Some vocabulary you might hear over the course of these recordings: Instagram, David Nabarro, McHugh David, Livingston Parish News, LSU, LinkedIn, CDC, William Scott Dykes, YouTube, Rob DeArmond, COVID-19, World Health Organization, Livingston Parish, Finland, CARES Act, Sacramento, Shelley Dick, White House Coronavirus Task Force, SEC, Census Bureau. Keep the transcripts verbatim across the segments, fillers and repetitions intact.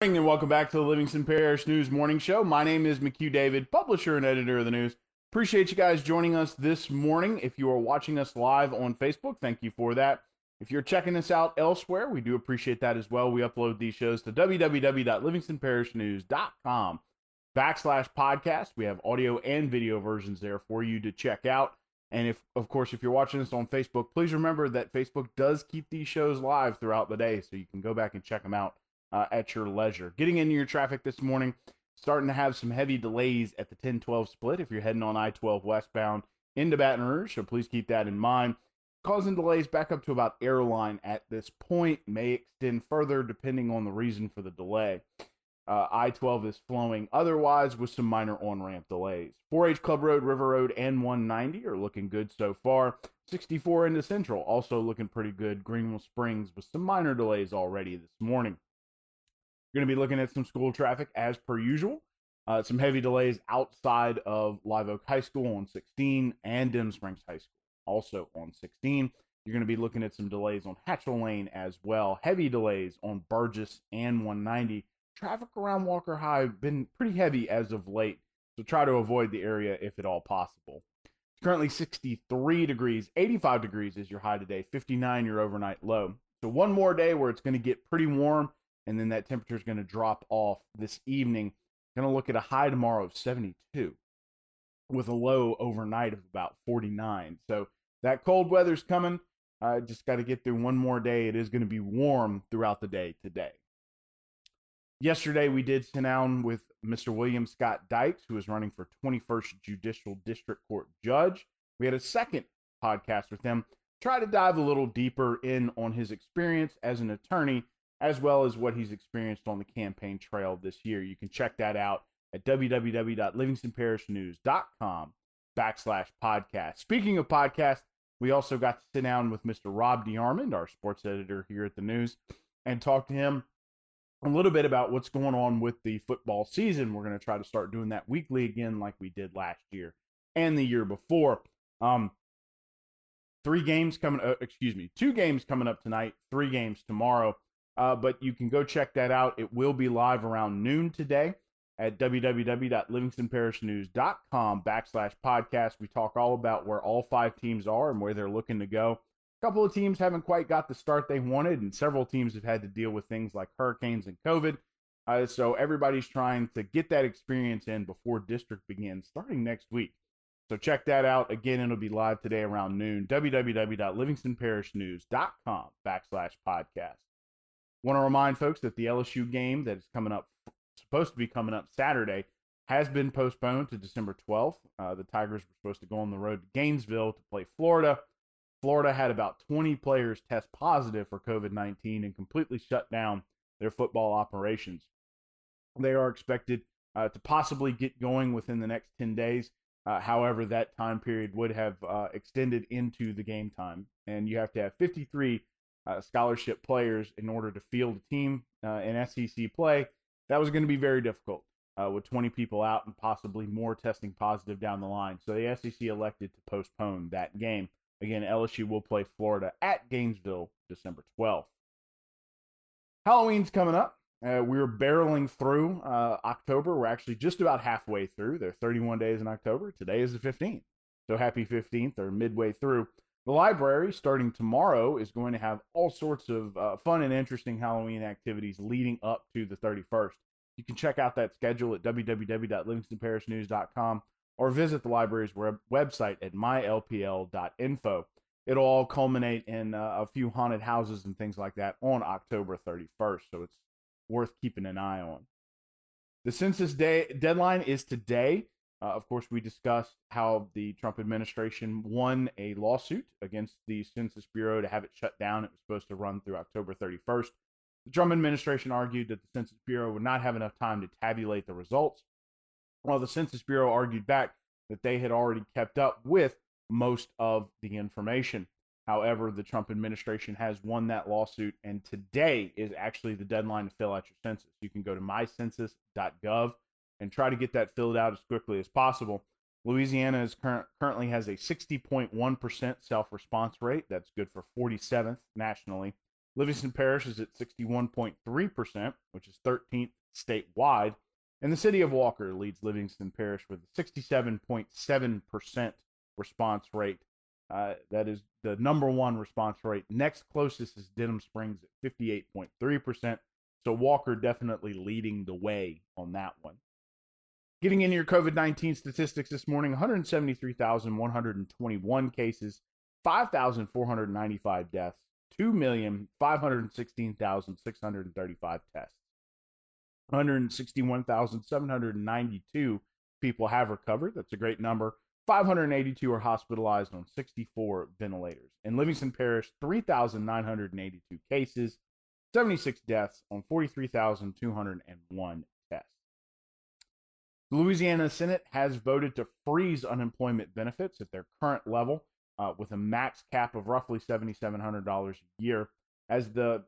And welcome back to the Livingston Parish News Morning Show. My name is McHugh David, publisher and editor of the news. Appreciate you guys joining us this morning. If you are watching us live on Facebook, thank you for that. If you're checking us out elsewhere, we do appreciate that as well. We upload these shows to www.livingston parish news dot com backslash podcast. We have audio and video versions there for you to check out. And if, of course, if you're watching this on Facebook, please remember that Facebook does keep these shows live throughout the day, so you can go back and check them out Uh, at your leisure. Getting into your traffic this morning, starting to have some heavy delays at the ten twelve split if you're heading on I twelve westbound into Baton Rouge, so please keep that in mind. Causing delays back up to about Airline at this point, may extend further depending on the reason for the delay. Uh, I twelve is flowing otherwise with some minor on-ramp delays. four H Club Road, River Road, and one ninety are looking good so far. sixty-four into Central also looking pretty good. Greenville Springs with some minor delays already this morning. You're going to be looking at some school traffic as per usual. Uh, some heavy delays outside of Live Oak High School on sixteen and Dim Springs High School also on sixteen. You're going to be looking at some delays on Hatchell Lane as well. Heavy delays on Burgess and one ninety. Traffic around Walker High has been pretty heavy as of late, so try to avoid the area if at all possible. It's currently sixty-three degrees, eighty-five degrees is your high today, fifty-nine your overnight low. So one more day where it's going to get pretty warm, and then that temperature is going to drop off this evening. Going to look at a high tomorrow of seventy-two with a low overnight of about forty-nine. So that cold weather's coming. Uh, just got to get through one more day. It is going to be warm throughout the day today. Yesterday, we did sit down with Mister William Scott Dykes, who is running for twenty-first Judicial District Court Judge. We had a second podcast with him. Try to dive a little deeper in on his experience as an attorney, as well as what he's experienced on the campaign trail this year. You can check that out at www.livingston parish news dot com backslash podcast. Speaking of podcasts, we also got to sit down with Mister Rob DeArmond, our sports editor here at the news, and talk to him a little bit about what's going on with the football season. We're going to try to start doing that weekly again like we did last year and the year before. Um, three games coming, uh, excuse me, two games coming up tonight, three games tomorrow. Uh, but you can go check that out. It will be live around noon today at www.livingston parish news dot com backslash podcast. We talk all about where all five teams are and where they're looking to go. A couple of teams haven't quite got the start they wanted, and several teams have had to deal with things like hurricanes and COVID. Uh, so everybody's trying to get that experience in before district begins starting next week. So check that out. Again, it'll be live today around noon, www.livingston parish news dot com backslash podcast. Want to remind folks that the L S U game that is coming up, supposed to be coming up Saturday, has been postponed to December twelfth. Uh, the Tigers were supposed to go on the road to Gainesville to play Florida. Florida had about twenty players test positive for COVID nineteen and completely shut down their football operations. They are expected uh, to possibly get going within the next ten days. Uh, however, that time period would have uh, extended into the game time, and you have to have fifty-three Uh, scholarship players in order to field a team uh, in S E C play. That was going to be very difficult uh, with twenty people out and possibly more testing positive down the line. So the S E C elected to postpone that game. Again, L S U will play Florida at Gainesville December twelfth. Halloween's coming up. Uh, we're barreling through uh, October. We're actually just about halfway through. There are thirty-one days in October. Today is the fifteenth. So happy fifteenth, or midway through. The library, starting tomorrow, is going to have all sorts of uh, fun and interesting Halloween activities leading up to the thirty-first. You can check out that schedule at www dot livingston parish news dot com or visit the library's web- website at my l p l dot info. It'll all culminate in uh, a few haunted houses and things like that on October thirty-first, so it's worth keeping an eye on. The census day- deadline is today. Uh, of course, we discussed how the Trump administration won a lawsuit against the Census Bureau to have it shut down. It was supposed to run through October thirty-first. The Trump administration argued that the Census Bureau would not have enough time to tabulate the results, while the Census Bureau argued back that they had already kept up with most of the information. However, the Trump administration has won that lawsuit, and today is actually the deadline to fill out your census. You can go to my census dot gov and try to get that filled out as quickly as possible. Louisiana is current, currently has a sixty point one percent self-response rate. That's good for forty-seventh nationally. Livingston Parish is at sixty-one point three percent, which is thirteenth statewide. And the city of Walker leads Livingston Parish with a sixty-seven point seven percent response rate. Uh, that is the number one response rate. Next closest is Denham Springs at fifty-eight point three percent. So Walker definitely leading the way on that one. Getting into your COVID nineteen statistics this morning, one hundred seventy-three thousand, one hundred twenty-one cases, five thousand, four hundred ninety-five deaths, two million, five hundred sixteen thousand, six hundred thirty-five tests. one hundred sixty-one thousand, seven hundred ninety-two people have recovered. That's a great number. five hundred eighty-two are hospitalized on sixty-four ventilators. In Livingston Parish, three thousand, nine hundred eighty-two cases, seventy-six deaths on forty-three thousand, two hundred one tests. The Louisiana Senate has voted to freeze unemployment benefits at their current level uh, with a max cap of roughly seven thousand seven hundred dollars a year as the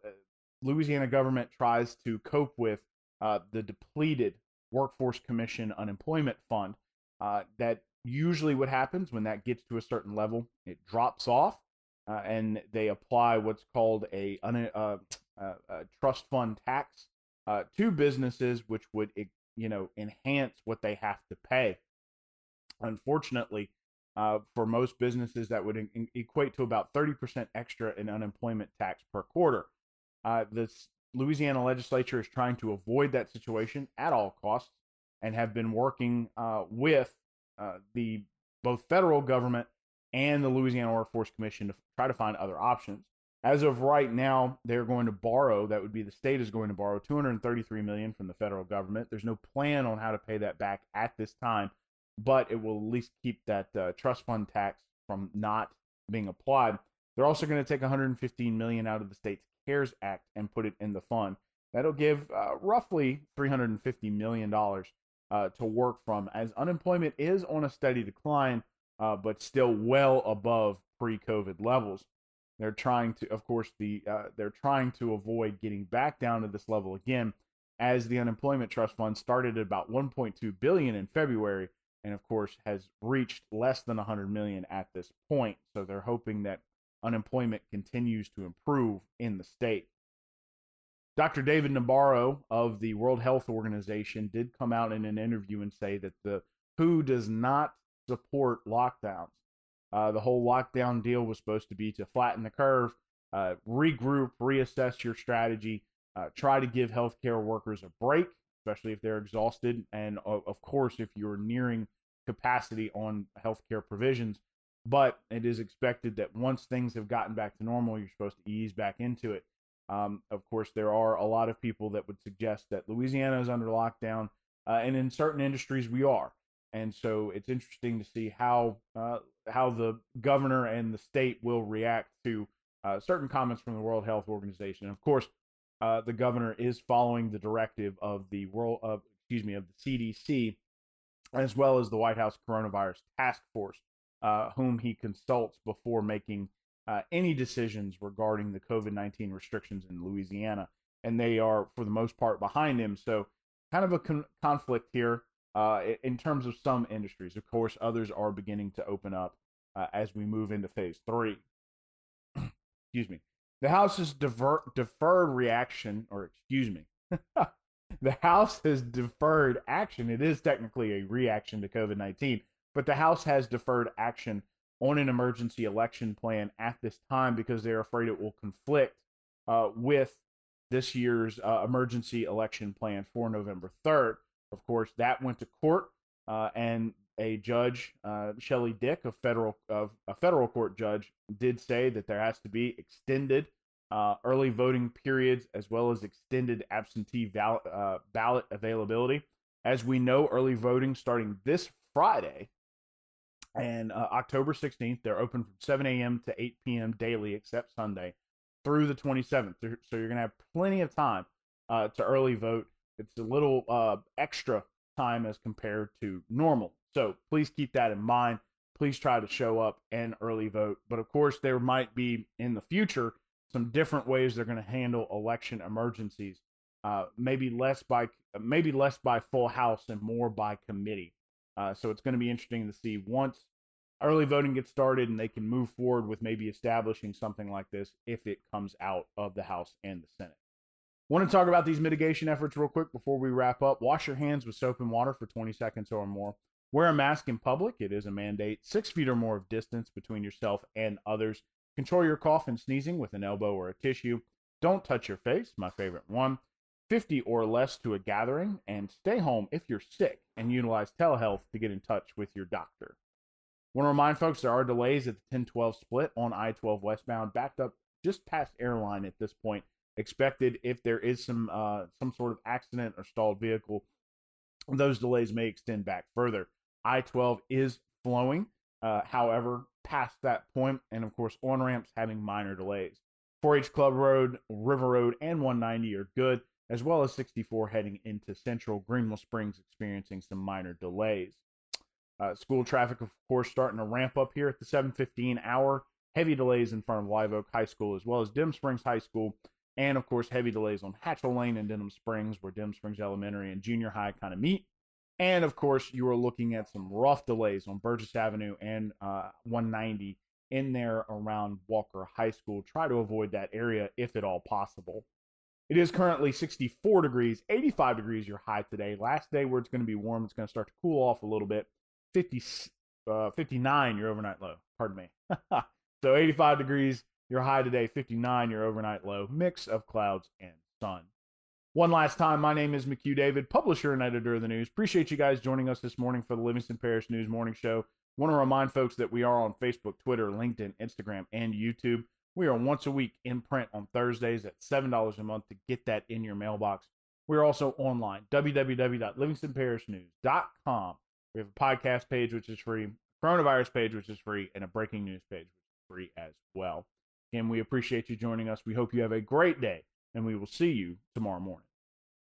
Louisiana government tries to cope with uh, the depleted Workforce Commission unemployment fund. Uh, that usually what happens when that gets to a certain level, it drops off uh, and they apply what's called a, un- uh, uh, a trust fund tax uh, to businesses, which would it, you know, enhance what they have to pay. Unfortunately, uh, for most businesses, that would in- equate to about thirty percent extra in unemployment tax per quarter. Uh, the Louisiana legislature is trying to avoid that situation at all costs and have been working uh, with uh, the both federal government and the Louisiana Workforce Commission to f- try to find other options. As of right now, they're going to borrow, that would be the state is going to borrow two hundred thirty-three million dollars from the federal government. There's no plan on how to pay that back at this time, but it will at least keep that uh, trust fund tax from not being applied. They're also going to take one hundred fifteen million dollars out of the state's CARES Act and put it in the fund. That'll give uh, roughly three hundred fifty million dollars uh, to work from, as unemployment is on a steady decline, uh, but still well above pre-COVID levels. They're trying to, of course, the uh, they're trying to avoid getting back down to this level again, as the unemployment trust fund started at about one point two billion dollars in February, and of course has reached less than one hundred million dollars at this point. So they're hoping that unemployment continues to improve in the state. Doctor David Nabarro of the World Health Organization did come out in an interview and say that the W H O does not support lockdowns. Uh, the whole lockdown deal was supposed to be to flatten the curve, uh, regroup, reassess your strategy, uh, try to give healthcare workers a break, especially if they're exhausted, and of, of course, if you're nearing capacity on healthcare provisions. But it is expected that once things have gotten back to normal, you're supposed to ease back into it. Um, of course, there are a lot of people that would suggest that Louisiana is under lockdown, uh, and in certain industries we are. And so it's interesting to see how uh, how the governor and the state will react to uh, certain comments from the World Health Organization. And of course, uh, the governor is following the directive of the world of excuse me of the C D C, as well as the White House Coronavirus Task Force, uh, whom he consults before making uh, any decisions regarding the COVID nineteen restrictions in Louisiana. And they are, for the most part, behind him. So kind of a con- conflict here. Uh, in terms of some industries. Of course, others are beginning to open up uh, as we move into phase three. Excuse me. The House's diver- deferred reaction, or excuse me, the House has deferred action. It is technically a reaction to COVID nineteen, but the House has deferred action on an emergency election plan at this time because they're afraid it will conflict uh, with this year's uh, emergency election plan for November third. Of course, that went to court, uh, and a judge, uh, Shelley Dick, a federal of a federal court judge, did say that there has to be extended uh, early voting periods as well as extended absentee val- uh, ballot availability. As we know, early voting starting this Friday, and uh, October sixteenth, they're open from seven a.m. to eight p.m. daily, except Sunday, through the twenty-seventh. So you're going to have plenty of time uh, to early vote. It's a little uh, extra time as compared to normal. So please keep that in mind. Please try to show up and early vote. But of course, there might be in the future some different ways they're going to handle election emergencies. Uh, maybe less by maybe less by full house and more by committee. Uh, so it's going to be interesting to see once early voting gets started and they can move forward with maybe establishing something like this if it comes out of the House and the Senate. Want to talk about these mitigation efforts real quick before we wrap up. Wash your hands with soap and water for twenty seconds or more. Wear a mask in public. It is a mandate. Six feet or more of distance between yourself and others. Control your cough and sneezing with an elbow or a tissue. Don't touch your face, my favorite one. fifty or less to a gathering. And stay home if you're sick and utilize telehealth to get in touch with your doctor. Want to remind folks there are delays at the ten twelve split on I twelve westbound, backed up just past Airline at this point. Expected if there is some uh, some sort of accident or stalled vehicle, those delays may extend back further. I twelve is flowing, uh, however, past that point, and of course, on-ramps having minor delays. four H Club Road, River Road, and one ninety are good, as well as sixty-four heading into Central. Greenville Springs experiencing some minor delays. Uh, school traffic, of course, starting to ramp up here at the seven fifteen hour. Heavy delays in front of Live Oak High School, as well as Denham Springs High School, and, of course, heavy delays on Hatchell Lane and Denham Springs, where Denham Springs Elementary and Junior High kind of meet. And, of course, you are looking at some rough delays on Burgess Avenue and uh, one ninety in there around Walker High School. Try to avoid that area if at all possible. It is currently sixty-four degrees, eighty-five degrees your high today. Last day where it's going to be warm, it's going to start to cool off a little bit. fifty, uh, fifty-nine your overnight low. Pardon me. So eighty-five degrees. Your high today, fifty-nine, your overnight low, mix of clouds and sun. One last time, my name is McHugh David, publisher and editor of the news. Appreciate you guys joining us this morning for the Livingston Parish News Morning Show. Want to remind folks that we are on Facebook, Twitter, LinkedIn, Instagram, and YouTube. We are once a week in print on Thursdays at seven dollars a month to get that in your mailbox. We're also online, w w w dot livingston parish news dot com. We have a podcast page, which is free, coronavirus page, which is free, and a breaking news page, which is free as well. And we appreciate you joining us. We hope you have a great day, and we will see you tomorrow morning.